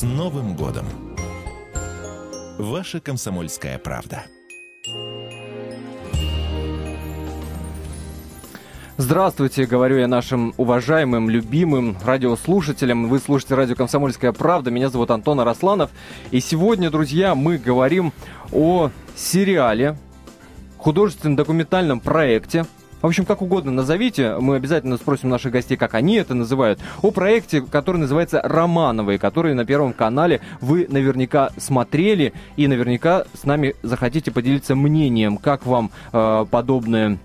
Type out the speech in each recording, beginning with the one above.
С Новым годом! Ваша «Комсомольская правда». Здравствуйте, говорю я нашим уважаемым, любимым радиослушателям. Вы слушаете радио «Комсомольская правда». Меня зовут Антон Арасланов. И сегодня, друзья, мы говорим о сериале, художественном документальном проекте. В общем, как угодно назовите, мы обязательно спросим наших гостей, как они это называют. О проекте, который называется «Романовы», который на Первом канале вы наверняка смотрели и наверняка с нами захотите поделиться мнением, как вам подобный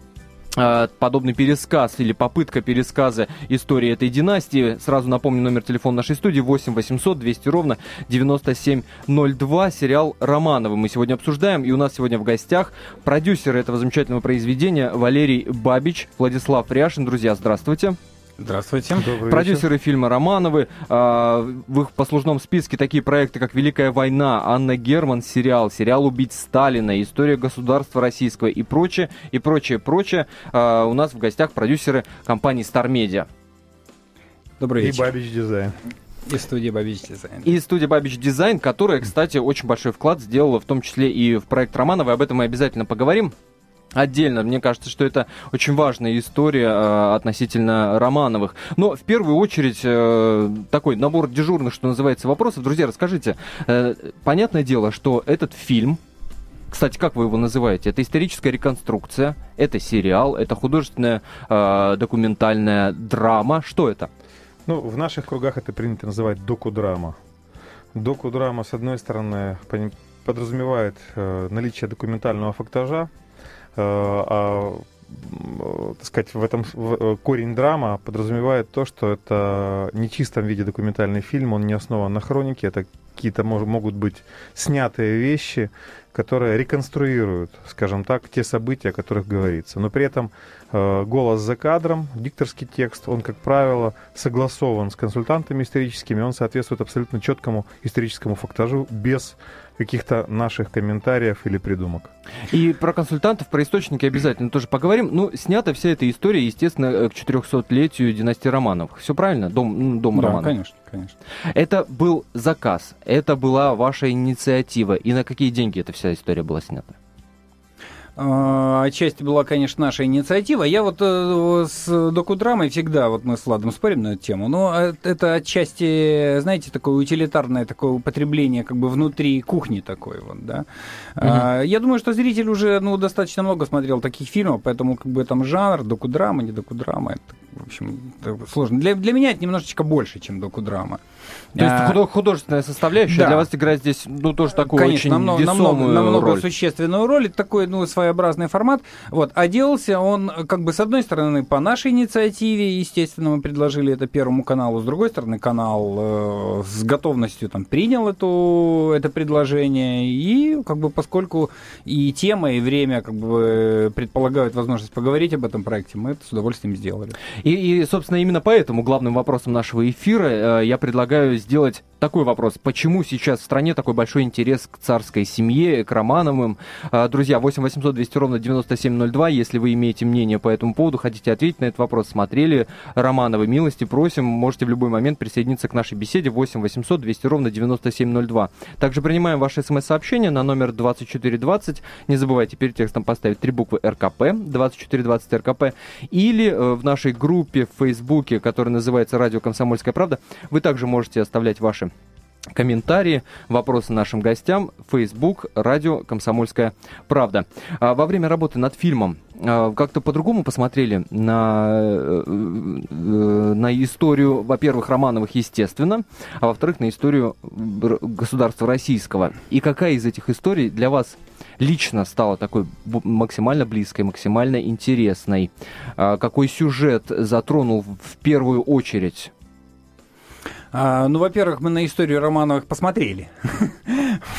пересказ или попытка пересказа истории этой династии. Сразу напомню номер телефона нашей студии 8 800 200 ровно 9702. Сериал «Романовы» мы сегодня обсуждаем. И у нас сегодня в гостях продюсеры этого замечательного произведения Валерий Бабич, Владислав Ряшин. Друзья, здравствуйте. Здравствуйте. Добрый Продюсеры вечер. Фильма «Романовы». В их послужном списке такие проекты, как «Великая война», «Анна Герман», сериал «Убить Сталина», «История государства российского» и прочее, и прочее, прочее. У нас в гостях продюсеры компании Star Media. Добрый вечер. И «Бабич Дизайн». И студия «Бабич Дизайн». И студия «Бабич Дизайн», которая, кстати, очень большой вклад сделала в том числе и в проект «Романовы». Об этом мы обязательно поговорим. Отдельно, мне кажется, что это очень важная история относительно Романовых. Но в первую очередь такой набор дежурных, что называется, вопросов. Друзья, расскажите, понятное дело, что этот фильм, кстати, как вы его называете? Это историческая реконструкция, это сериал, это художественная документальная драма. Что это? Ну, в наших кругах это принято называть докудрама. Докудрама, с одной стороны, подразумевает наличие документального фактажа, так сказать, в этом корень драма подразумевает то, что это не в чистом виде документальный фильм, он не основан на хронике, это какие-то могут быть снятые вещи, которые реконструируют, скажем так, те события, о которых говорится. Но при этом голос за кадром, дикторский текст, он, как правило, согласован с консультантами историческими, он соответствует абсолютно четкому историческому фактажу без каких-то наших комментариев или придумок. И про консультантов, про источники обязательно тоже поговорим. Ну, снята вся эта история, естественно, к 400-летию династии Романовых. Все правильно? Дом да, Романовых. Конечно. Это был заказ, это была ваша инициатива. И на какие деньги эта вся история была снята? Отчасти была, конечно, наша инициатива. Я вот с докудрамой всегда, вот мы с Владом спорим на эту тему, но это отчасти, знаете, такое утилитарное такое употребление как бы внутри кухни такой вот, да. Угу. Я думаю, что зритель уже, достаточно много смотрел таких фильмов, поэтому как бы там жанр, докудрама, не докудрама, это, в общем, сложно. Для меня это немножечко больше, чем докудрама. То есть художественная составляющая, да, для вас играет здесь, тоже такую, конечно, очень намного существенную роль. Это такой, своеобразный формат. Вот. А делался он, как бы, с одной стороны, по нашей инициативе, естественно, мы предложили это Первому каналу, с другой стороны, канал с готовностью принял это предложение, и, как бы, поскольку и тема, и время, как бы, предполагают возможность поговорить об этом проекте, мы это с удовольствием сделали. И собственно, именно поэтому главным вопросом нашего эфира я предлагаю сделать такой вопрос. Почему сейчас в стране такой большой интерес к царской семье, к Романовым? Друзья, 8 800 200 ровно 9702, если вы имеете мнение по этому поводу, хотите ответить на этот вопрос, смотрели Романовы, милости просим, можете в любой момент присоединиться к нашей беседе. 8 800 200 ровно 9702. Также принимаем ваши смс-сообщения на номер 2420, не забывайте перед текстом поставить 3 буквы РКП, 2420 РКП, или в нашей группе в Фейсбуке, которая называется «Радио Комсомольская правда», вы также можете оставлять ваши комментарии, вопросы нашим гостям. Facebook, радио «Комсомольская правда». Во время работы над фильмом как-то по-другому посмотрели на историю, во-первых, Романовых, естественно, а во-вторых, на историю государства российского. И какая из этих историй для вас лично стала такой максимально близкой, максимально интересной? Какой сюжет затронул в первую очередь? Во-первых, мы на историю Романовых посмотрели,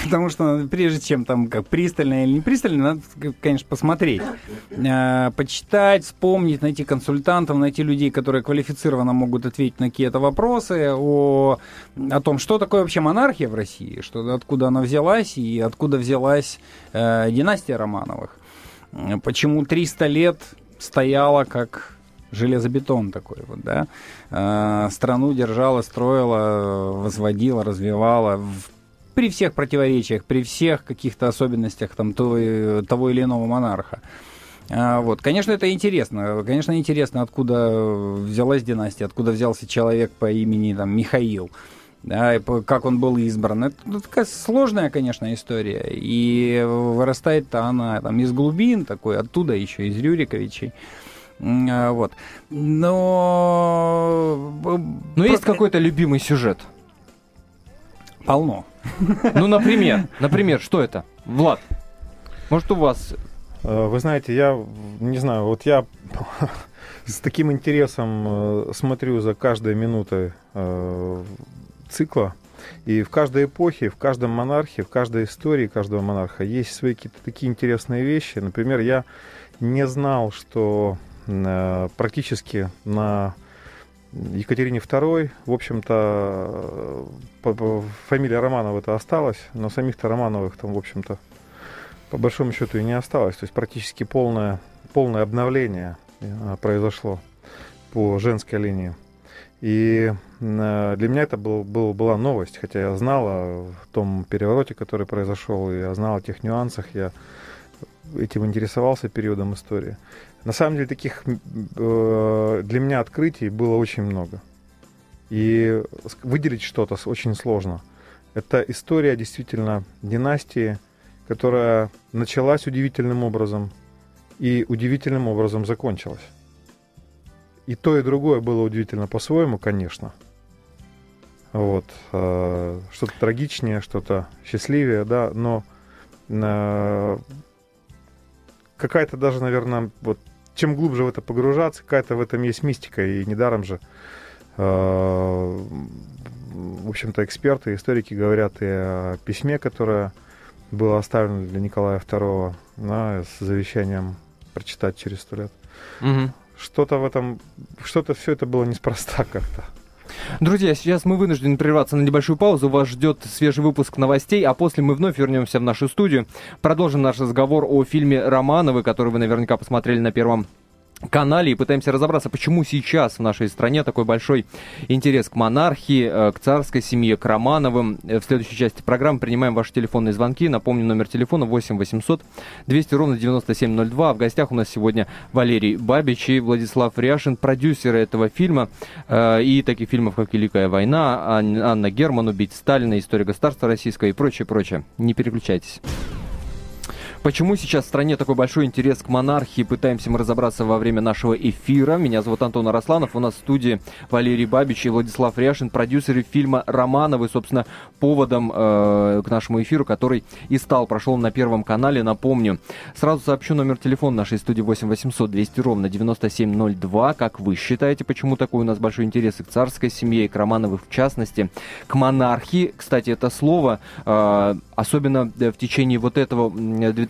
потому что прежде чем пристально или не пристально, надо, конечно, посмотреть, почитать, вспомнить, найти консультантов, найти людей, которые квалифицированно могут ответить на какие-то вопросы о том, что такое вообще монархия в России, откуда она взялась и откуда взялась династия Романовых, почему 300 лет стояла как железобетон такой вот, да. Страну держала, строила, возводила, развивала при всех противоречиях, при всех каких-то особенностях там, того или иного монарха. Вот. Конечно, это интересно. Конечно, интересно, откуда взялась династия, откуда взялся человек по имени там, Михаил, да, как он был избран. Это такая сложная, конечно, история. И вырастает-то она там, из глубин, такой, оттуда еще, из Рюриковичей. Вот. Но есть какой-то любимый сюжет? Полно. Ну, например, что это? Влад, может, у вас... Вы знаете, я не знаю, вот я с таким интересом смотрю за каждой минутой цикла, и в каждой эпохе, в каждом монархе, в каждой истории каждого монарха есть свои какие-то такие интересные вещи. Например, я не знал, что практически на Екатерине II, в общем-то, фамилия Романовых-то осталась, но самих-то Романовых там, в общем-то, по большому счету и не осталось. То есть практически полное обновление произошло по женской линии. И для меня это была новость, хотя я знал о том перевороте, который произошел, я знал о тех нюансах, я этим интересовался периодом истории. На самом деле таких для меня открытий было очень много. И выделить что-то очень сложно. Это история действительно династии, которая началась удивительным образом и удивительным образом закончилась. И то, и другое было удивительно по-своему, конечно. Вот. Что-то трагичнее, что-то счастливее, да, но какая-то даже, наверное, вот чем глубже в это погружаться, какая-то в этом есть мистика, и недаром же, в общем-то, эксперты, историки говорят и о письме, которое было оставлено для Николая II, да, с завещанием прочитать через 100 лет. Угу. Что-то в этом, что-то все это было неспроста как-то. Друзья, сейчас мы вынуждены прерваться на небольшую паузу. Вас ждет свежий выпуск новостей, а после мы вновь вернемся в нашу студию. Продолжим наш разговор о фильме «Романовы», который вы наверняка посмотрели на Первом канале, и пытаемся разобраться, почему сейчас в нашей стране такой большой интерес к монархии, к царской семье, к Романовым. В следующей части программы принимаем ваши телефонные звонки. Напомню, номер телефона 8 800 200 ровно 9702. В гостях у нас сегодня Валерий Бабич и Владислав Ряшин, продюсеры этого фильма и таких фильмов, как «Великая война», «Анна Герман», «Убить Сталина», «История государства российского» и прочее. Не переключайтесь. Почему сейчас в стране такой большой интерес к монархии? Пытаемся мы разобраться во время нашего эфира. Меня зовут Антон Арасланов. У нас в студии Валерий Бабич и Владислав Ряшин, продюсеры фильма «Романовы». Собственно, поводом к нашему эфиру, который и стал. Прошел на Первом канале, напомню. Сразу сообщу номер телефона нашей студии 8 800 200 ровно 9702. Как вы считаете, почему такой у нас большой интерес и к царской семье, и к Романовым в частности? К монархии, кстати, это слово, особенно в течение вот этого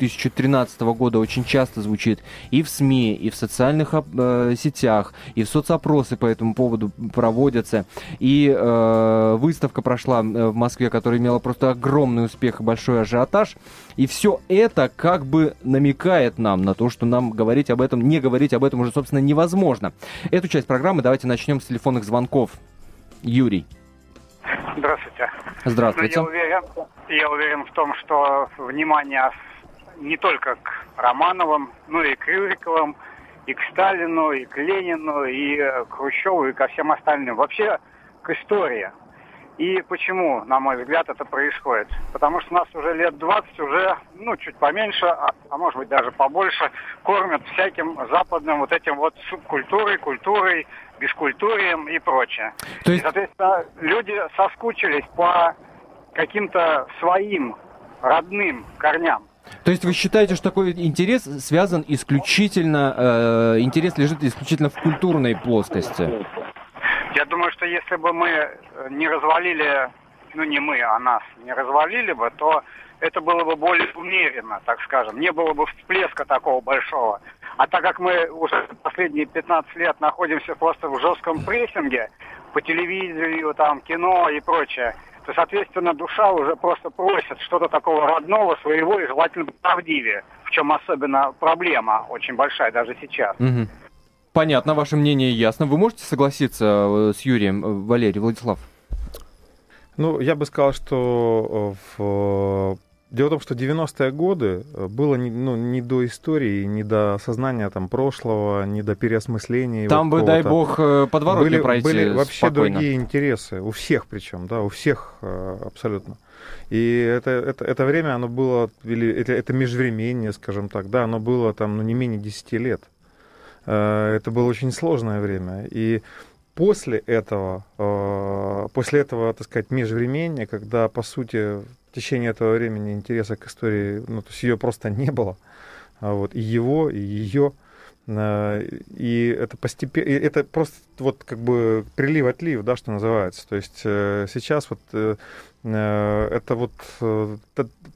2013 года очень часто звучит и в СМИ, и в социальных сетях, и в соцопросы по этому поводу проводятся. И выставка прошла в Москве, которая имела просто огромный успех и большой ажиотаж. И все это как бы намекает нам на то, что нам говорить об этом, не говорить об этом уже, собственно, невозможно. Эту часть программы давайте начнем с телефонных звонков. Юрий. Здравствуйте. Здравствуйте. Я уверен в том, что внимание не только к Романовым, но и к Рюриковым, и к Сталину, и к Ленину, и к Хрущеву, и ко всем остальным. Вообще к истории. И почему, на мой взгляд, это происходит? Потому что нас уже лет 20, уже, чуть поменьше, а может быть даже побольше, кормят всяким западным вот этим вот субкультурой, культурой, бескультурием и прочее. То есть... И, соответственно, люди соскучились по каким-то своим родным корням. То есть вы считаете, что такой интерес связан исключительно, интерес лежит исключительно в культурной плоскости? Я думаю, что если бы мы не развалили, нас не развалили бы, то это было бы более умеренно, так скажем. Не было бы всплеска такого большого. А так как мы уже последние 15 лет находимся просто в жестком прессинге по телевизору, там, кино и прочее, то, соответственно, душа уже просто просит что-то такого родного, своего и желательно правдивее, в чем особенно проблема очень большая даже сейчас. Угу. Понятно, ваше мнение ясно. Вы можете согласиться с Юрием, Валерий, Владислав? Ну, я бы сказал, что дело в том, что 90-е годы было не до истории, не до сознания там, прошлого, не до переосмысления. Там бы, дай бог, подворотню пройти спокойно. Были вообще другие интересы, у всех причем, да, у всех абсолютно. И это время, оно было, или это межвременье, скажем так, да, оно было там, не менее 10 лет. Это было очень сложное время. И после этого, так сказать, межвременья, когда, по сути, в течение этого времени интереса к истории, ну, то есть ее просто не было, вот, и его, и ее, и это постепенно, это просто вот как бы прилив-отлив, да, что называется, то есть сейчас вот это вот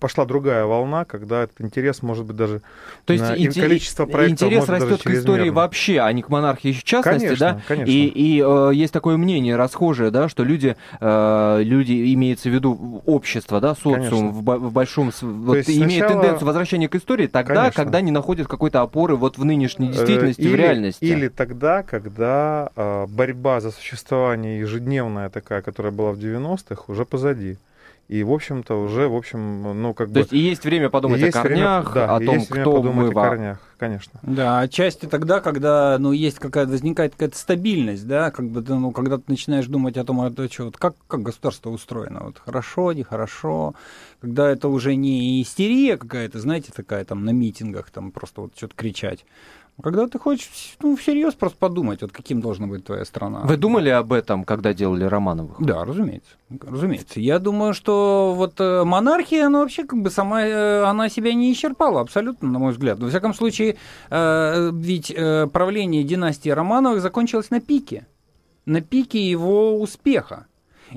пошла другая волна, когда этот интерес может быть даже... То есть количество проектов интерес растет к истории вообще, а не к монархии в частности, конечно, да? Конечно. И есть такое мнение расхожее, да, что люди, имеется в виду общество, да, социум в большом... Вот, имеет тенденцию возвращения к истории тогда, конечно, когда не находят какой-то опоры вот в нынешней действительности, в реальности. Или тогда, когда борьба за существование ежедневная такая, которая была в 90-х, уже позади. И, в общем-то, уже, в общем, ну, как бы... То есть и есть время подумать о корнях, да, о том, кто мы во... Конечно. Да, отчасти тогда, когда, ну, есть какая-то, возникает какая-то стабильность, да, как бы, ну, когда ты начинаешь думать о том, что, вот, как государство устроено, вот, хорошо, нехорошо, когда это уже не истерия какая-то, знаете, такая, там, на митингах, там, просто вот что-то кричать. Когда ты хочешь, ну, всерьез просто подумать, вот каким должна быть твоя страна. Вы думали об этом, когда делали Романовых? Да, разумеется. Разумеется. Я думаю, что вот монархия, она вообще как бы сама, она себя не исчерпала абсолютно, на мой взгляд. Во всяком случае, ведь правление династии Романовых закончилось на пике его успеха.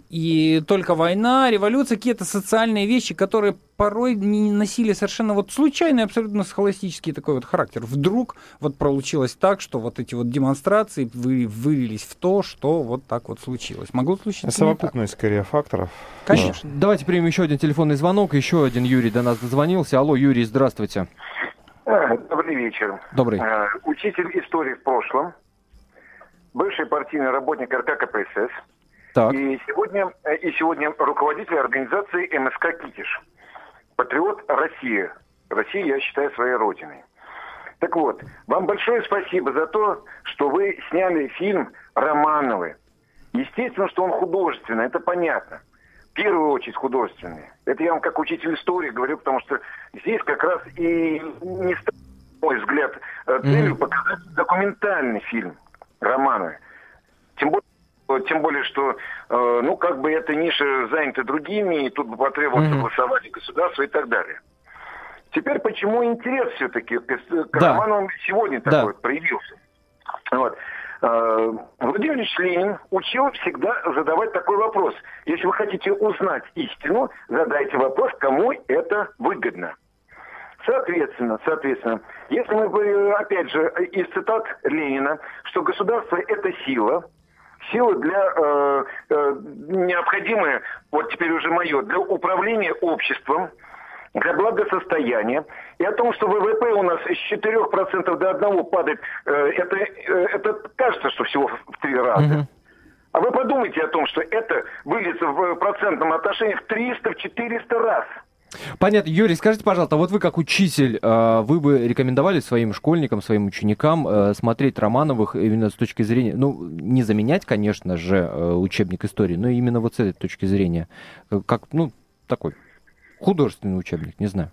И только война, революция, какие-то социальные вещи, которые порой носили совершенно вот случайный, абсолютно схоластический такой вот характер. Вдруг вот получилось так, что вот эти вот демонстрации вылились в то, что вот так вот случилось. Могло случиться совокупность, скорее, факторов. Конечно. Да. Давайте примем еще один телефонный звонок. Еще один Юрий до нас дозвонился. Алло, Юрий, здравствуйте. Добрый вечер. Добрый. Учитель истории в прошлом, бывший партийный работник РК КПСС. Так. И сегодня руководитель организации МСК «Китиш». Патриот России. Россию я считаю своей родиной. Так вот, вам большое спасибо за то, что вы сняли фильм «Романовы». Естественно, что он художественный, это понятно. В первую очередь художественный. Это я вам как учитель истории говорю, потому что здесь как раз и не стал, на мой взгляд, целью показать документальный фильм «Романовы». Тем более, что, ну, как бы эта ниша занята другими, и тут бы потребовалось согласование государства и так далее. Теперь, почему интерес все-таки к Романовым сегодня такой проявился? Вот. Владимир Ильич Ленин учил всегда задавать такой вопрос. Если вы хотите узнать истину, задайте вопрос, кому это выгодно. Соответственно, если мы, опять же, из цитат Ленина, что государство – это сила для необходимая, вот теперь уже мое, для управления обществом, для благосостояния. И о том, что ВВП у нас с 4% до 1% падает, это кажется, что всего в 3 раза. А вы подумайте о том, что это выльется в процентном отношении в 300-400 раз. Понятно. Юрий, скажите, пожалуйста, вот вы как учитель, вы бы рекомендовали своим школьникам, своим ученикам смотреть Романовых именно с точки зрения, ну, не заменять, конечно же, учебник истории, но именно вот с этой точки зрения, как, ну, такой художественный учебник, не знаю.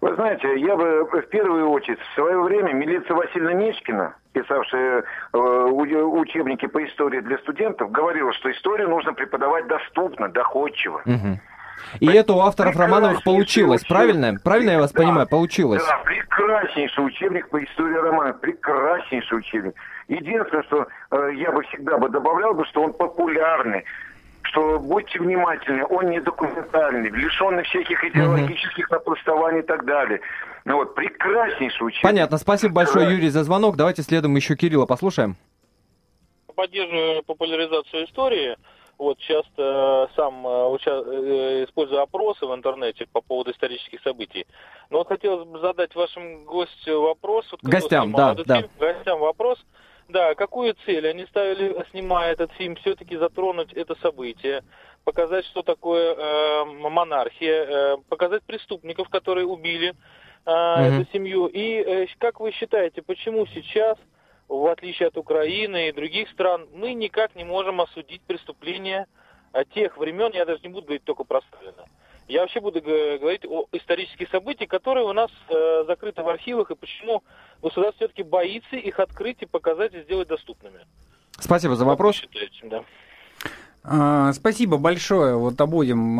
Вы знаете, я бы в первую очередь в свое время Милиция Васильевна Мечкина, писавшая учебники по истории для студентов, говорила, что историю нужно преподавать доступно, доходчиво. И это у авторов Романовых получилось, правильно? Правильно я вас понимаю? Получилось. Да, прекраснейший учебник по истории Романовых, прекраснейший учебник. Единственное, что я бы всегда добавлял, что он популярный, что будьте внимательны, он не документальный, лишенный всяких идеологических напластований и так далее. Ну вот, прекраснейший учебник. Понятно, спасибо большое, Юрий, за звонок. Давайте следом еще Кирилла послушаем. Поддерживаю популяризацию истории. Вот сейчас сам использую опросы в интернете по поводу исторических событий. Но вот хотелось бы задать вашим гостям вопрос. Вот, гостям, да. Фильм, гостям вопрос. Да, какую цель они ставили, снимая этот фильм, все-таки затронуть это событие, показать, что такое монархия, показать преступников, которые убили эту семью. И как вы считаете, почему сейчас, в отличие от Украины и других стран, мы никак не можем осудить преступления тех времен, я даже не буду говорить только про Сталина, я вообще буду говорить о исторических событиях, которые у нас закрыты в архивах, и почему государство все-таки боится их открыть и показать, и сделать доступными. Спасибо за вопрос. Как вы считаете, да? Спасибо большое вот обоим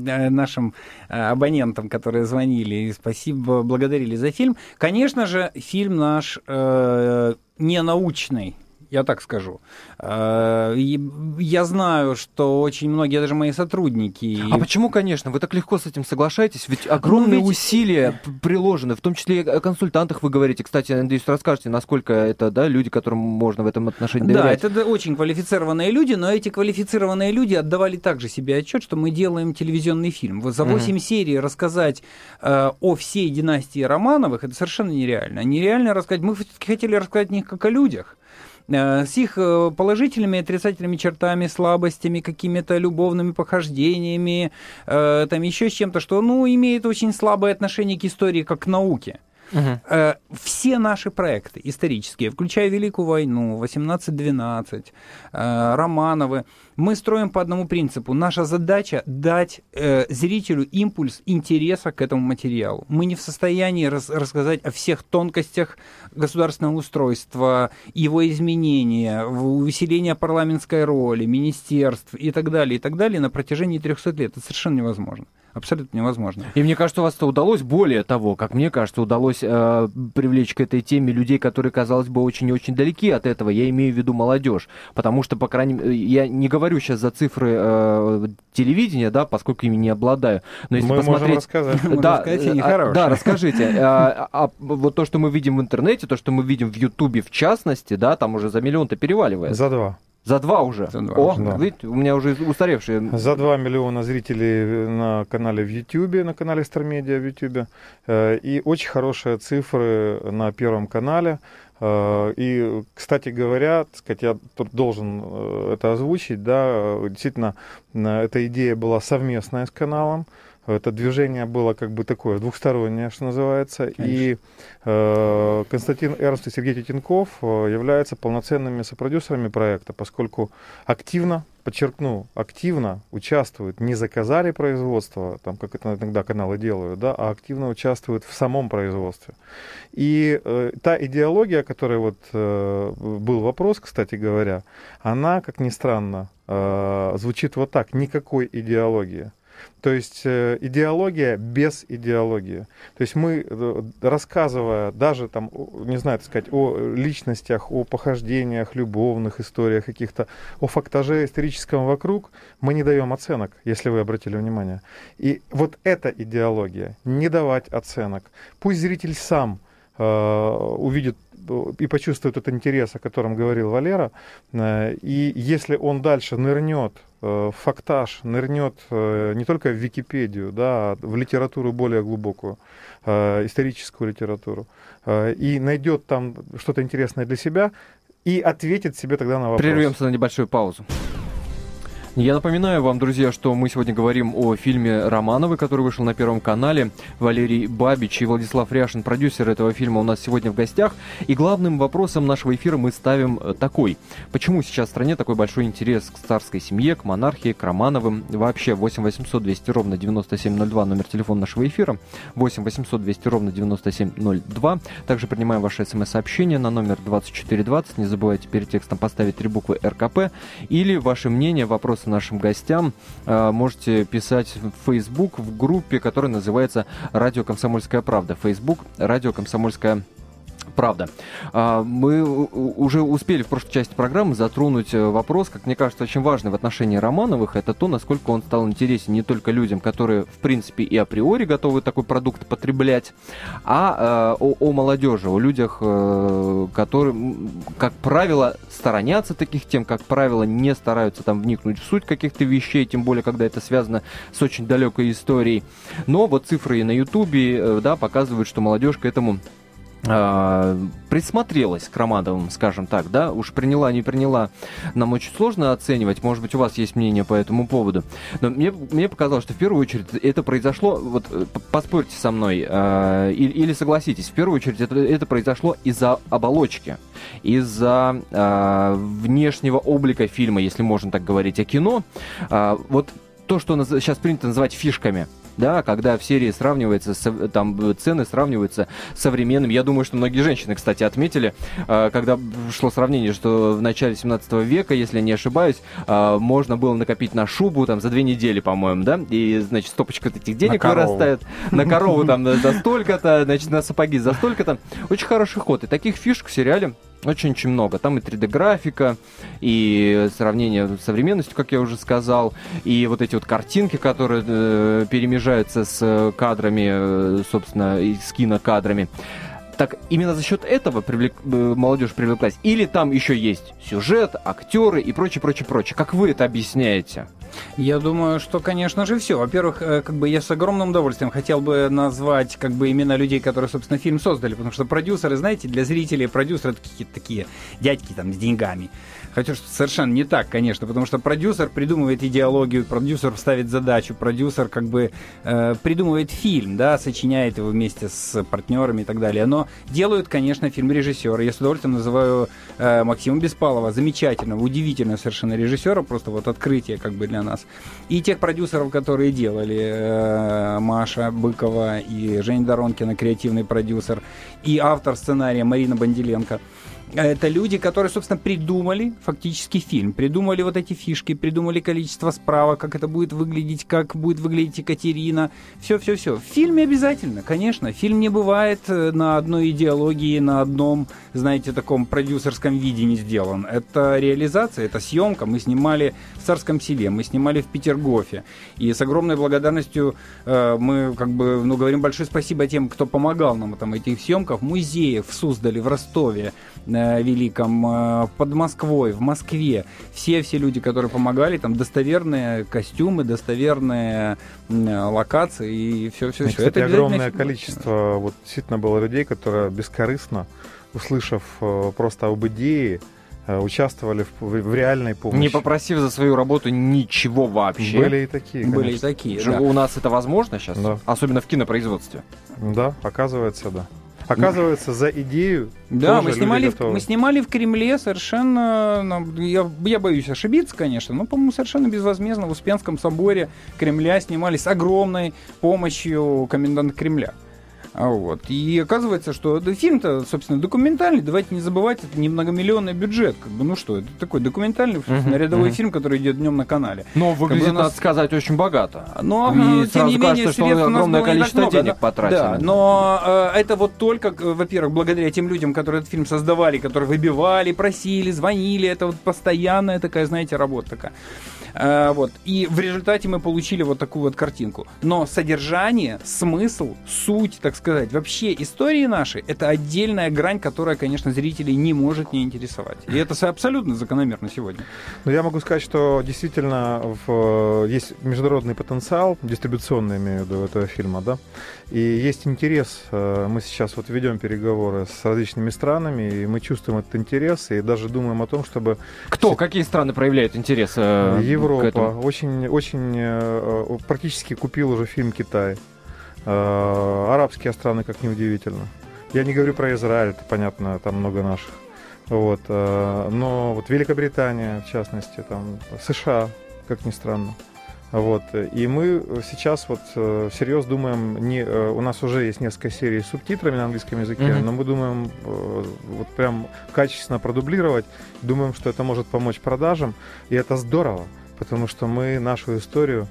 нашим абонентам, которые звонили, и спасибо, благодарили за фильм. Конечно же, фильм наш ненаучный, я так скажу. Я знаю, что очень многие, даже мои сотрудники... А почему, конечно, вы так легко с этим соглашаетесь? Ведь огромные усилия приложены, в том числе и о консультантах вы говорите. Кстати, надеюсь, расскажете, насколько это, да, люди, которым можно в этом отношении доверять. Да, это очень квалифицированные люди, но эти квалифицированные люди отдавали также себе отчет, что мы делаем телевизионный фильм. Вот за 8 серий рассказать о всей династии Романовых, это совершенно нереально. Нереально рассказать. Мы хотели рассказать не как о людях, с их положительными и отрицательными чертами, слабостями, какими-то любовными похождениями, там еще с чем-то, что, ну, имеет очень слабое отношение к истории как к науке. Все наши проекты исторические, включая Великую войну, 1812, Романовы, мы строим по одному принципу. Наша задача дать зрителю импульс интереса к этому материалу. Мы не в состоянии рассказать о всех тонкостях государственного устройства, его изменения, усиления парламентской роли, министерств и так далее на протяжении 300 лет. Это совершенно невозможно. Абсолютно невозможно. И мне кажется, у вас это удалось. Более того, как мне кажется, удалось привлечь к этой теме людей, которые, казалось бы, очень и очень далеки от этого. Я имею в виду молодежь. Потому что, по крайней мере, я не говорю сейчас за цифры телевидения, да, поскольку ими не обладаю. Но если мы можем рассказать. Да, да, расскажите. Вот то, что мы видим в интернете, то, что мы видим в Ютубе, в частности, да, там уже за миллион-то переваливает. За два уже. Да. Видите, у меня уже устаревшие. За 2 миллиона зрителей на канале в Ютьюбе, на канале Star Media в Ютьюбе. И очень хорошие цифры на Первом канале. И, кстати говоря, я тут должен это озвучить, да, действительно, эта идея была совместная с каналом. Это движение было как бы такое, двухстороннее, что называется. Конечно. И Константин Эрнст и Сергей Тетенков являются полноценными сопродюсерами проекта, поскольку активно, подчеркну, активно участвуют, не заказали производство, там, как это иногда каналы делают, да, а активно участвуют в самом производстве. И та идеология, о которой вот, был вопрос, кстати говоря, она, как ни странно, звучит вот так: никакой идеологии. То есть идеология без идеологии. То есть мы, рассказывая даже там, не знаю, так сказать, о личностях, о похождениях, любовных историях каких-то, о фактаже историческом вокруг, мы не даем оценок, если вы обратили внимание. И вот эта идеология, не давать оценок. Пусть зритель сам увидит и почувствует этот интерес, о котором говорил Валера, и если он дальше нырнет фактаж, нырнет не только в Википедию, да, а в литературу более глубокую, историческую литературу, и найдет там что-то интересное для себя и ответит себе тогда на вопрос. Прервемся на небольшую паузу. Я напоминаю вам, друзья, что мы сегодня говорим о фильме «Романовы», который вышел на Первом канале. Валерий Бабич и Владислав Ряшин, продюсер этого фильма, у нас сегодня в гостях. И главным вопросом нашего эфира мы ставим такой: почему сейчас в стране такой большой интерес к царской семье, к монархии, к Романовым? Вообще 8 800 200 ровно 9702, номер телефона нашего эфира, 8 800 200 ровно 9702. Также принимаем ваши смс-сообщения на номер 2420. Не забывайте перед текстом поставить 3 буквы РКП. Или ваше мнение, вопросы нашим гостям можете писать в Facebook, в группе, которая называется «Радио Комсомольская правда». Facebook «Радио Комсомольская правда». Мы уже успели в прошлой части программы затронуть вопрос, как мне кажется, очень важный в отношении Романовых. Это то, насколько он стал интересен не только людям, которые, в принципе, и априори готовы такой продукт потреблять, а о молодежи, о людях, которые, как правило, сторонятся таких тем, как правило, не стараются там вникнуть в суть каких-то вещей, тем более, когда это связано с очень далекой историей. Но вот цифры и на Ютубе, да, показывают, что молодежь к этому присмотрелась к Романовым, скажем так, да, уж приняла, не приняла, нам очень сложно оценивать, может быть, у вас есть мнение по этому поводу, но мне показалось, что в первую очередь это произошло, вот поспорьте со мной или согласитесь, в первую очередь это произошло из-за оболочки, из-за внешнего облика фильма, если можно так говорить, о кино, вот то, что сейчас принято называть фишками. Да, когда в серии сравнивается, там цены сравниваются с современным. Я думаю, что многие женщины, кстати, отметили, когда шло сравнение, что в начале 17 века, если не ошибаюсь, можно было накопить на шубу там за 2 недели, по-моему, да, и, значит, стопочка этих денег вырастает. На корову там за столько-то, значит, на сапоги за столько-то. Очень хороший ход. И таких фишек в сериале очень-очень много. Там и 3D-графика, и сравнение с современностью, как я уже сказал, и вот эти вот картинки, которые перемежаются с кадрами, собственно, и с кинокадрами. Так именно за счет этого молодежь привлеклась? Или там еще есть сюжет, актеры и прочее? Как вы это объясняете? Я думаю, что, конечно же, все. Во-первых, как бы я с огромным удовольствием хотел бы назвать как бы имена людей, которые, собственно, фильм создали, потому что продюсеры, знаете, для зрителей продюсеры какие-то такие дядьки там с деньгами. Хотя что совершенно не так, конечно, потому что продюсер придумывает идеологию, продюсер ставит задачу, продюсер как бы придумывает фильм, да, сочиняет его вместе с партнерами и так далее. Но делают, конечно, фильм режиссеры. Я с удовольствием называю Максима Беспалова, замечательного, удивительного совершенно режиссера, просто вот открытие как бы для нас. И тех продюсеров, которые делали, Маша Быкова и Женя Доронкина, креативный продюсер, и автор сценария Марина Банделенко. Это люди, которые, собственно, придумали фактически фильм, придумали вот эти фишки, придумали количество справок, как это будет выглядеть, как будет выглядеть Екатерина, все. В фильме обязательно, конечно, фильм не бывает на одной идеологии, на одном, знаете, таком продюсерском виде не сделан. Это реализация, это съемка. Мы снимали в Царском селе, мы снимали в Петергофе, и с огромной благодарностью мы, как бы, говорим большое спасибо тем, кто помогал нам там этих съемках, в музеях, в Суздале, в Ростове Великом, под Москвой, в Москве. Все люди, которые помогали, там достоверные костюмы, достоверные локации и все. Это огромное количество вот действительно было людей, которые бескорыстно, услышав просто об идее, участвовали в реальной помощи. Не попросив за свою работу ничего вообще. Были и такие. Да. У нас это возможно сейчас? Да. Особенно в кинопроизводстве. Да, оказывается, да. Оказывается, за идею. Да, мы снимали в Кремле совершенно, я боюсь ошибиться, конечно, но, по-моему, совершенно безвозмездно в Успенском соборе Кремля снимали с огромной помощью коменданта Кремля. Вот. И оказывается, что фильм-то, собственно, документальный, давайте не забывать, это не многомиллионный бюджет. Как бы, ну что, это такой документальный, рядовой фильм, который идет днем на канале. Но выглядит, как бы, надо сказать, очень богато. Но, и тем не менее, кажется, что огромное количество денег потратили. Да, но это вот только, во-первых, благодаря тем людям, которые этот фильм создавали, которые выбивали, просили, звонили. Это вот постоянная такая, знаете, работа такая. Вот. И в результате мы получили вот такую вот картинку. Но содержание, смысл, суть, так сказать, вообще истории наши — это отдельная грань, которая, конечно, зрителей не может не интересовать. И это абсолютно закономерно сегодня. Но я могу сказать, что действительно есть международный потенциал, дистрибуционный, имею в виду, этого фильма, да? И есть интерес. Мы сейчас вот ведем переговоры с различными странами, и мы чувствуем этот интерес, и даже думаем о том, чтобы... Какие страны проявляют интерес? Европа. Очень практически купил уже фильм Китай. Арабские страны, как ни удивительно. Я не говорю про Израиль, это понятно, там много наших. Вот. Но вот Великобритания, в частности, там, США, как ни странно. Вот. И мы сейчас вот всерьез думаем, у нас уже есть несколько серий с субтитрами на английском языке, но мы думаем вот прям качественно продублировать, думаем, что это может помочь продажам, и это здорово, потому что мы нашу историю,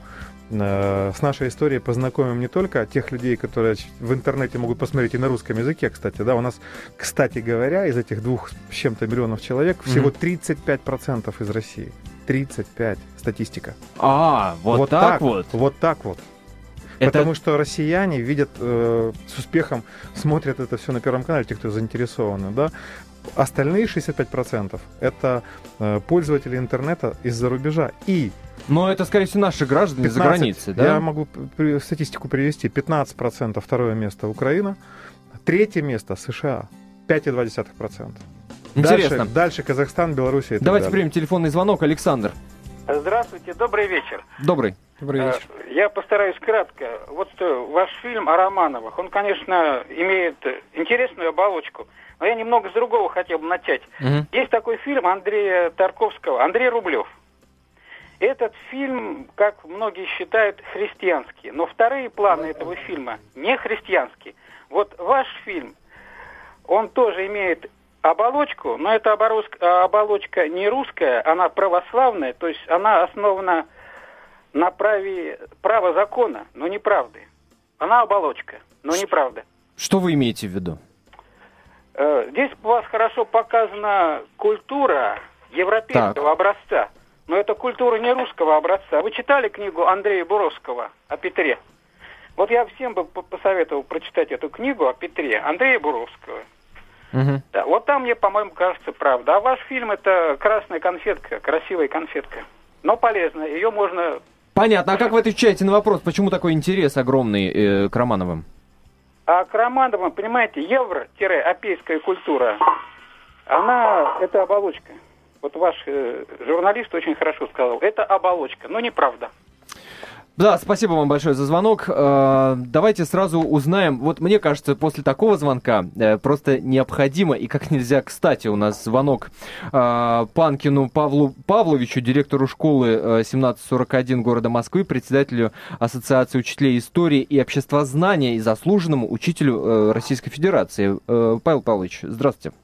с нашей историей познакомим не только тех людей, которые в интернете могут посмотреть и на русском языке, кстати, да, у нас, кстати говоря, из этих 2 с чем-то миллионов человек всего 35% из России. 35, статистика. Вот так вот. Потому что россияне видят, с успехом смотрят это все на Первом канале, те, кто заинтересованы, да. Остальные 65% это пользователи интернета из-за рубежа. Но это, скорее всего, наши граждане из-за границы, да? Я могу статистику привести. 15%, второе место — Украина, Третье место — США. 5,2%. Интересно. Дальше Казахстан, Белоруссия. Давайте примем телефонный звонок. Александр. Здравствуйте, добрый вечер. Добрый вечер. Я постараюсь кратко. Вот ваш фильм о Романовых, он, конечно, имеет интересную оболочку, но я немного с другого хотел бы начать. Угу. Есть такой фильм Андрея Тарковского «Андрей Рублев». Этот фильм, как многие считают, христианский, но вторые планы этого фильма не христианские. Вот ваш фильм, он тоже имеет оболочку, но эта оболочка не русская, она православная, то есть она основана на право закона, но не правды. Она оболочка, но не правда. Что вы имеете в виду? Здесь у вас хорошо показана культура европейского образца, но это культура не русского образца. Вы читали книгу Андрея Буровского о Петре? Вот я всем бы посоветовал прочитать эту книгу о Петре Андрея Буровского. Угу. Да, вот там мне, по-моему, кажется, правда. А ваш фильм — это красная конфетка, красивая конфетка, но полезная. Ее можно... Понятно. А как вы отвечаете на вопрос, почему такой интерес огромный к Романовым? А к Романовым, понимаете, евро-апейская культура, она — это оболочка. Вот ваш журналист очень хорошо сказал. Это оболочка, но неправда. Да, спасибо вам большое за звонок. Давайте сразу узнаем. Вот мне кажется, после такого звонка просто необходимо и как нельзя кстати у нас звонок Панкину Павлу Павловичу, директору школы 1741 города Москвы, председателю Ассоциации учителей истории и обществознания и заслуженному учителю Российской Федерации. Павел Павлович, здравствуйте.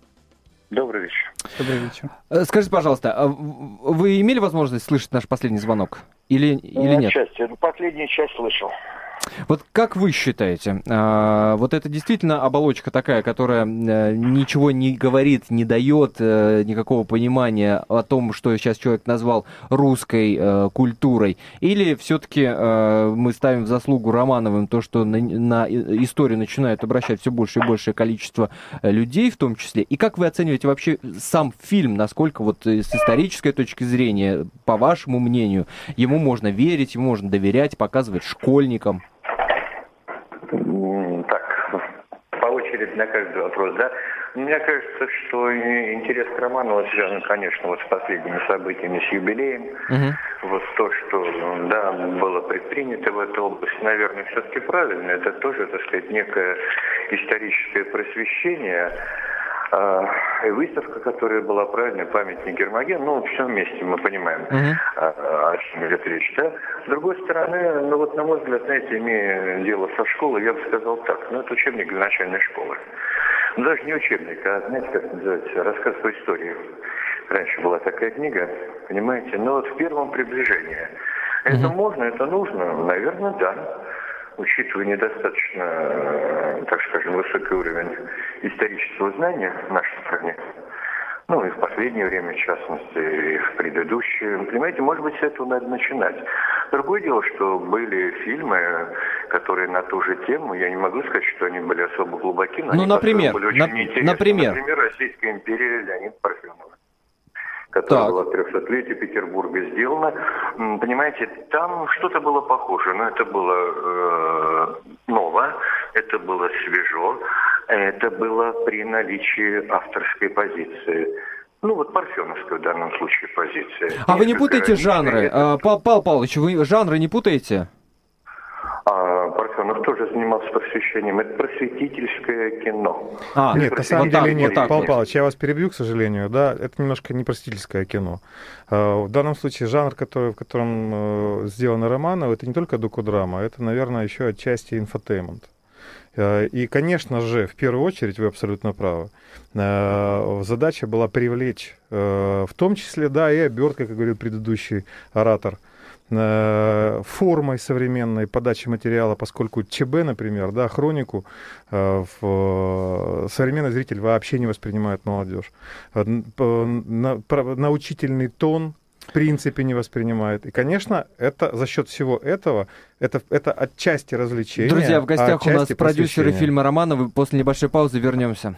Добрый вечер. Добрый вечер. Скажите, пожалуйста, вы имели возможность слышать наш последний звонок или нет? Отчасти. Последнюю часть слышал. Вот как вы считаете, вот это действительно оболочка такая, которая ничего не говорит, не дает никакого понимания о том, что сейчас человек назвал русской культурой? Или все-таки мы ставим в заслугу Романовым то, что на историю начинают обращать все больше и большее количество людей в том числе? И как вы оцениваете вообще сам фильм, насколько вот с исторической точки зрения, по вашему мнению, ему можно верить, ему можно доверять, показывать школьникам? Так, по очереди на каждый вопрос, да? Мне кажется, что интерес к Романову связан, конечно, вот с последними событиями, с юбилеем. Угу. Вот то, что, да, было предпринято в этой области, наверное, все-таки правильно. Это тоже, так сказать, некое историческое просвещение. И выставка, которая была правильная, памятник Гермогену, ну, все вместе, мы понимаем, о чем идет речь, да. С другой стороны, ну, вот, на мой взгляд, знаете, имея дело со школой, я бы сказал так, ну, это учебник для начальной школы. Ну, даже не учебник, а, знаете, как называется, рассказ по истории. Раньше была такая книга, понимаете, но вот в первом приближении. Это можно, это нужно? Наверное, да. Учитывая недостаточно, так скажем, высокий уровень исторического знания в нашей стране, ну и в последнее время, в частности, и в предыдущее, понимаете, может быть, с этого надо начинать. Другое дело, что были фильмы, которые на ту же тему, я не могу сказать, что они были особо глубоки, но ну, они, например, были очень интересны. Например, «Российская империя» Леонида Парфенова, которая была в 300-летие Петербурга сделана. Понимаете, там что-то было похоже, но это было ново, это было свежо, это было при наличии авторской позиции. Ну, вот парфеновская в данном случае позиция. А вы не путаете жанры? Павел Павлович, вы жанры не путаете? Парфенов тоже занимался просвещением. Это просветительское кино. Нет, на самом деле нет. Павел Павлович, я вас перебью, к сожалению. Да, это немножко не просветительское кино. В данном случае жанр, в котором сделаны Романовы, это не только докудрама, это, наверное, еще отчасти инфотеймент. И, конечно же, в первую очередь, вы абсолютно правы, задача была привлечь, в том числе, да, и обертка, как говорил предыдущий оратор, формой современной подачи материала, поскольку ЧБ, например, да, хронику современный зритель вообще не воспринимает молодежь. Научительный тон в принципе не воспринимает. И, конечно, это за счет всего этого, это отчасти развлечения. Друзья, в гостях у нас продюсеры фильма «Романовы». После небольшой паузы вернемся.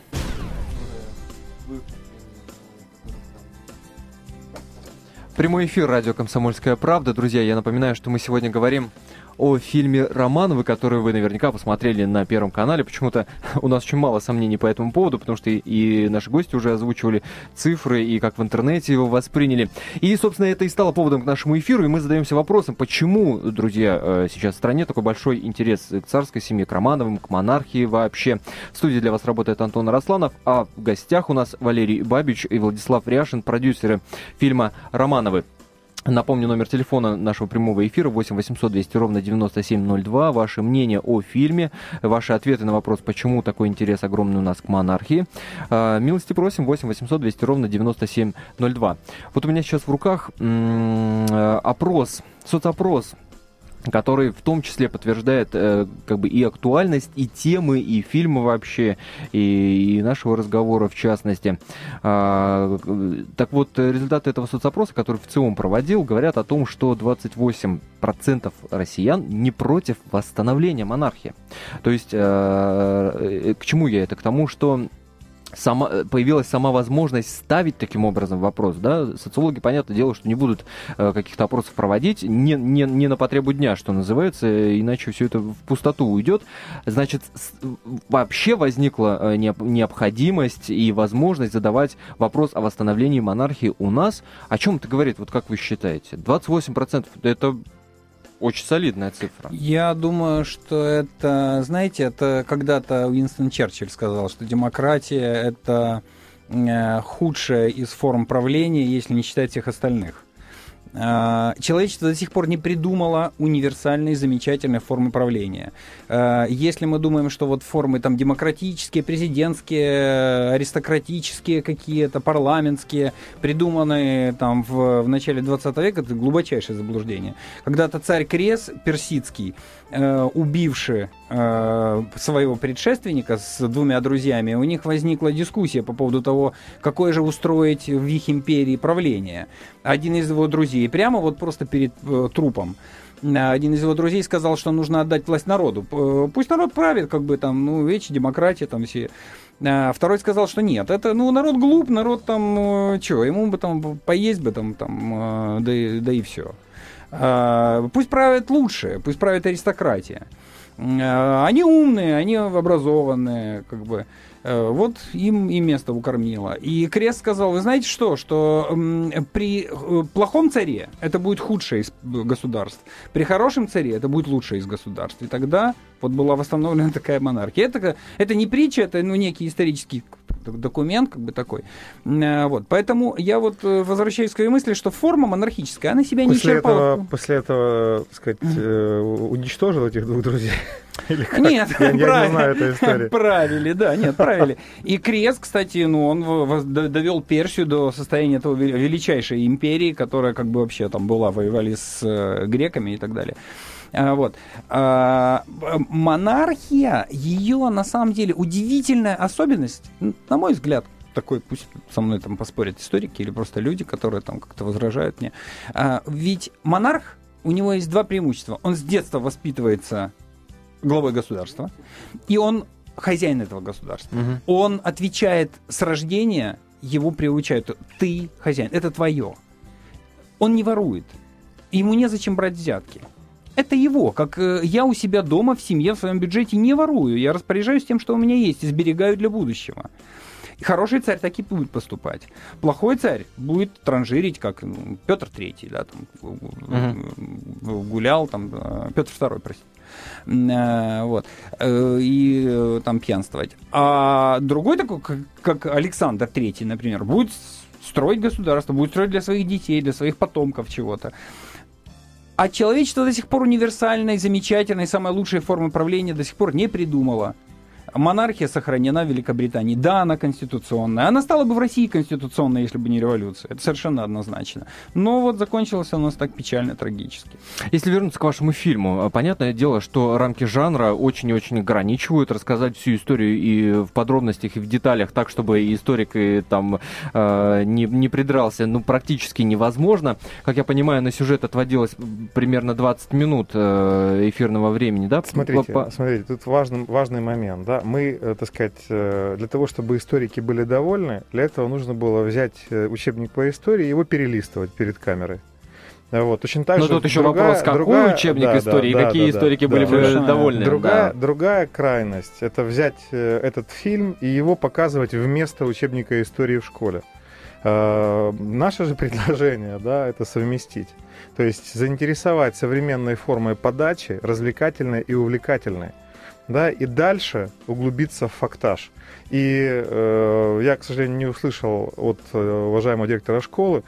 Прямой эфир радио «Комсомольская правда». Друзья, я напоминаю, что мы сегодня говорим о фильме «Романовы», который вы наверняка посмотрели на Первом канале. Почему-то у нас очень мало сомнений по этому поводу, потому что и наши гости уже озвучивали цифры, и как в интернете его восприняли. И, собственно, это и стало поводом к нашему эфиру, и мы задаемся вопросом, почему, друзья, сейчас в стране такой большой интерес к царской семье, к Романовым, к монархии вообще. В студии для вас работает Антон Арасланов, а в гостях у нас Валерий Бабич и Владислав Ряшин, продюсеры фильма «Романовы». Напомню, номер телефона нашего прямого эфира 8 800 200 ровно 9702. Ваше мнение о фильме, ваши ответы на вопрос, почему такой интерес огромный у нас к монархии. Милости просим, 8 800 200 ровно 9702. Вот у меня сейчас в руках опрос, соцопрос, который в том числе подтверждает как бы и актуальность, и темы, и фильмы вообще, и нашего разговора в частности. Так вот, результаты этого соцопроса, который в ЦИОМ проводил, говорят о том, что 28% россиян не против восстановления монархии. То есть, к чему я это? К тому, что появилась сама возможность ставить таким образом вопрос, да, социологи, понятное дело, что не будут каких-то опросов проводить, не на потребу дня, что называется, иначе все это в пустоту уйдет, значит, вообще возникла необходимость и возможность задавать вопрос о восстановлении монархии у нас. О чем это говорит, вот как вы считаете? 28% — это очень солидная цифра. Я думаю, что это, знаете, это когда-то Уинстон Черчилль сказал, что демократия — это худшая из форм правления, если не считать всех остальных. Человечество до сих пор не придумало универсальной, замечательной формы правления. Если мы думаем, что вот формы там демократические, президентские, аристократические какие-то, парламентские, придуманы там в начале 20 века, это глубочайшее заблуждение. Когда-то царь Крес персидский, убивший своего предшественника с двумя друзьями, у них возникла дискуссия по поводу того, какое же устроить в их империи правление. Один из его друзей, прямо вот просто перед трупом, один из его друзей сказал, что нужно отдать власть народу. Пусть народ правит, как бы там, ну, вечная демократия, там все. Второй сказал, что нет, это, ну, народ глуп, народ там, чё, ему бы там поесть бы там да и все. Пусть правят лучшие, пусть правит аристократия. Они умные, они образованные, как бы. Вот им и место укормило. И Крес сказал, вы знаете что при плохом царе это будет худшее из государств, при хорошем царе это будет лучшее из государств. И тогда вот была восстановлена такая монархия. Это не притча, это, ну, некий исторический документ, как бы такой. Вот. Поэтому я вот возвращаюсь к своей мысли, что форма монархическая, она себя после не исчерпала. После этого, так сказать, уничтожил этих двух друзей? Нет, правили, да, нет, правили. И Крес, кстати, ну, он довел Персию до состояния этого величайшей империи, которая как бы вообще там была, воевали с греками и так далее. Вот. Монархия, ее на самом деле удивительная особенность, на мой взгляд, такой, пусть со мной там поспорят историки или просто люди, которые там как-то возражают мне. Ведь монарх, у него есть два преимущества. Он с детства воспитывается главой государства, и он хозяин этого государства. Угу. Он отвечает с рождения, его приучают. Ты хозяин, это твое. Он не ворует, ему незачем брать взятки. Это его, как я у себя дома, в семье, в своем бюджете не ворую. Я распоряжаюсь тем, что у меня есть, и сберегаю для будущего. И хороший царь так и будет поступать. Плохой царь будет транжирить, как Петр III, да, там, гулял, там, Петр II, простите. Вот. И там пьянствовать. А другой такой, как Александр III, например, будет строить государство, будет строить для своих детей, для своих потомков чего-то. А человечество до сих пор универсальной, замечательной, самой лучшей формы правления до сих пор не придумало. Монархия сохранена в Великобритании. Да, она конституционная. Она стала бы в России конституционной, если бы не революция. Это совершенно однозначно. Но вот закончилось у нас так печально, трагически. Если вернуться к вашему фильму, понятное дело, что рамки жанра очень и очень ограничивают. Рассказать всю историю и в подробностях, и в деталях так, чтобы историк и, там, не придрался, ну, практически невозможно. Как я понимаю, на сюжет отводилось примерно 20 минут эфирного времени, да? Смотрите, тут важный момент, да? Мы, так сказать, для того, чтобы историки были довольны, для этого нужно было взять учебник по истории и его перелистывать перед камерой. Вот. Точно так же. Но тут еще вопрос, какой учебник истории, какие историки были бы довольны. Другая крайность — это взять этот фильм и его показывать вместо учебника истории в школе. Наше же предложение, это совместить. То есть заинтересовать современной формой подачи, развлекательной и увлекательной. И дальше углубиться в фактаж. И я, к сожалению, не услышал от уважаемого директора школы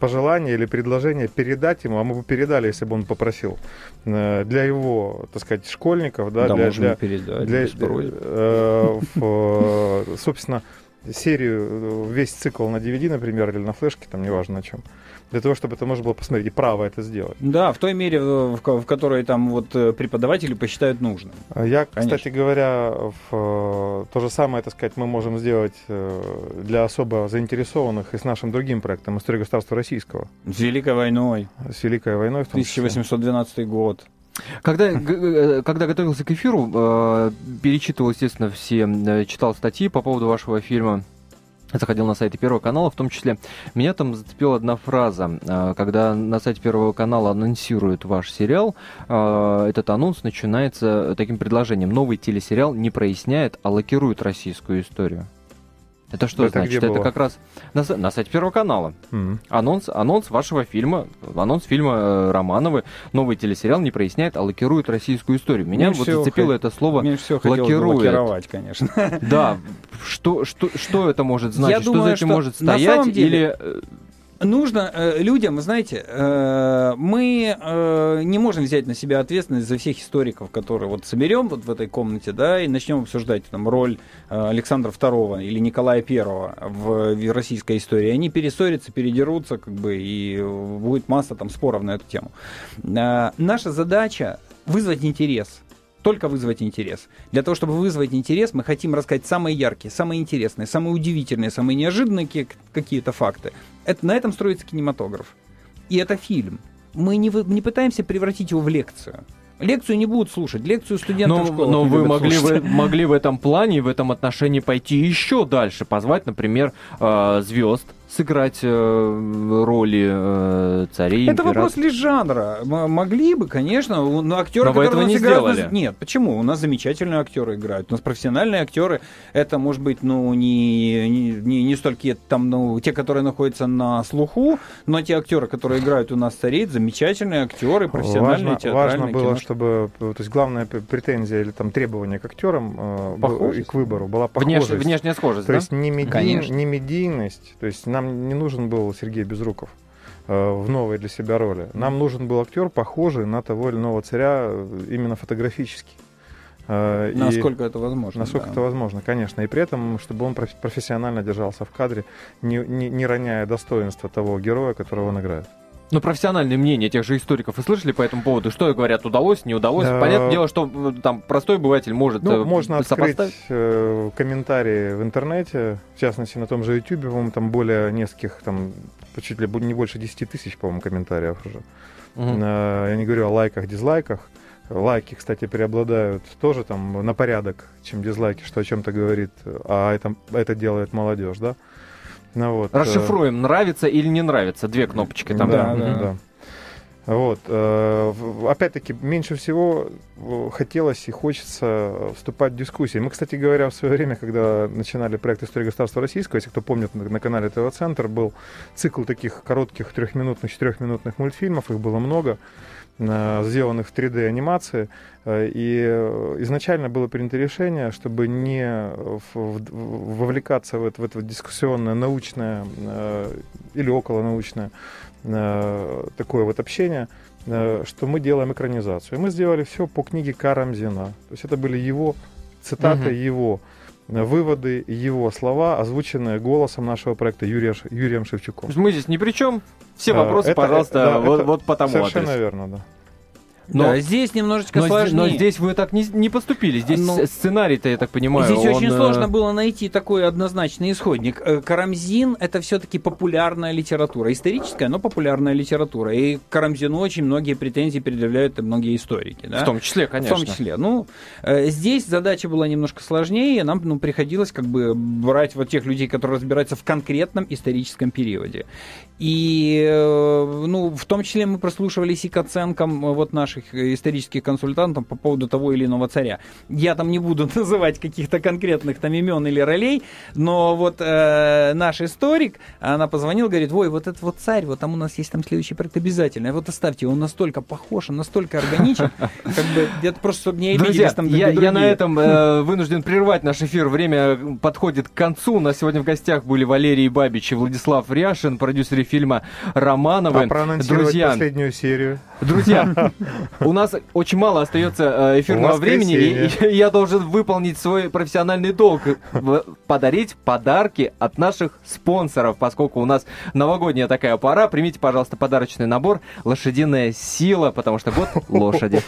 пожелание или предложение передать ему, а мы бы передали, если бы он попросил, для его, так сказать, школьников, собственно, серию, весь цикл на DVD, например, или на флешке, там, неважно на чем, для того, чтобы это можно было посмотреть и право это сделать. Да, в той мере, в которой там вот преподаватели посчитают нужным. Я, кстати говоря, то же самое, так сказать, мы можем сделать для особо заинтересованных и с нашим другим проектом «История государства российского». С Великой войной. С Великой войной в том числе. 1812 год. Когда готовился к эфиру, перечитывал, естественно, читал статьи по поводу вашего фильма, заходил на сайты Первого канала, в том числе. Меня там зацепила одна фраза, когда на сайте Первого канала анонсируют ваш сериал, этот анонс начинается таким предложением: новый телесериал не проясняет, а лакирует российскую историю. Это что значит? Это как раз на сайте Первого канала. Анонс вашего фильма, анонс фильма «Романовы». Новый телесериал не проясняет, а лакирует российскую историю. Меня вот зацепило это слово «лакирует». Конечно. Да. Что это может значить? Что за этим может стоять? Или... Нужно людям, мы не можем взять на себя ответственность за всех историков, которые вот соберем вот в этой комнате, и начнем обсуждать там роль Александра II или Николая I в российской истории. Они перессорятся, передерутся, и будет масса там споров на эту тему. Наша задача — вызвать интерес. Только вызвать интерес. Для того, чтобы вызвать интерес, мы хотим рассказать самые яркие, самые интересные, самые удивительные, самые неожиданные какие-то факты. На этом строится кинематограф. И это фильм. Мы не пытаемся превратить его в лекцию. Лекцию не будут слушать, лекцию студентов школы. Но вы могли в этом плане, в этом отношении пойти еще дальше, позвать, например, звезд, сыграть роли царей. Это вопрос лишь жанра. Могли бы, конечно, но актеры, но которые не сыграли. Нет, почему? У нас замечательные актеры играют. У нас профессиональные актеры. Это, может быть, не столько там, те, которые находятся на слуху, но те актеры, которые играют у нас царей, замечательные актеры, профессиональные, театральные. Важно было, чтобы, то есть, главная претензия или там требование к актерам и к выбору была похожесть. Внешняя схожесть. То есть не медийность. То есть нам не нужен был Сергей Безруков в новой для себя роли. Нам нужен был актер, похожий на того или иного царя, именно фотографически. Насколько это возможно. Насколько это возможно, конечно. И при этом, чтобы он профессионально держался в кадре, не роняя достоинства того героя, которого он играет. Но профессиональное мнение тех же историков вы слышали по этому поводу? Что говорят, удалось, не удалось? Понятное дело, что там простой обыватель может можно сопоставить. Открыть комментарии в интернете, в частности, на том же YouTube, по-моему, там более нескольких, там чуть ли не больше 10 тысяч, по-моему, комментариев уже. Я не говорю о лайках, дизлайках. Лайки, кстати, преобладают тоже там на порядок, чем дизлайки, что о чем-то говорит, а это делает молодежь, да? Расшифруем, нравится или не нравится. Две кнопочки там. Вот. Опять-таки, меньше всего хотелось и хочется вступать в дискуссии. Мы, кстати говоря, в свое время, когда начинали проект «История государства российского», если кто помнит, на канале ТВ-центр был цикл таких коротких трехминутных, четырехминутных мультфильмов, их было много, сделанных в 3D-анимации, и изначально было принято решение, чтобы не вовлекаться в это дискуссионное, научное или околонаучное такое вот общение, что мы делаем экранизацию. И мы сделали все по книге Карамзина. То есть это были его цитаты, его выводы, его слова, озвученные голосом нашего проекта Юрием Шевчуком. Мы здесь ни при чем. Все вопросы, пожалуйста, по тому адресу. Совершенно верно, да. Здесь немножечко сложнее. Но здесь вы так не поступили. Здесь сценарий-то, я так понимаю. Здесь очень сложно было найти такой однозначный исходник. Карамзин — это все-таки популярная литература. Историческая, но популярная литература. И Карамзину очень многие претензии предъявляют и многие историки. Да? В том числе, конечно. В том числе. Здесь задача была немножко сложнее. Нам приходилось брать вот тех людей, которые разбираются в конкретном историческом периоде. И ну, в том числе мы прослушивались и к оценкам вот наших исторических консультантов по поводу того или иного царя. Я там не буду называть каких-то конкретных там имен или ролей, но вот наш историк, она позвонила, говорит, ой, вот этот вот царь, вот там у нас есть там следующий проект обязательно, вот оставьте, он настолько похож, он настолько органичен, как бы, это просто, чтобы не обиделись. Друзья, там я на этом вынужден прервать наш эфир, время подходит к концу, у нас сегодня в гостях были Валерий Бабич и Владислав Ряшин, продюсеры фильма «Романовы». А проанонсировать последнюю серию. Друзья, у нас очень мало остается эфирного времени, и я должен выполнить свой профессиональный долг, подарить подарки от наших спонсоров, поскольку у нас новогодняя такая пора. Примите, пожалуйста, подарочный набор «Лошадиная сила», потому что год лошади.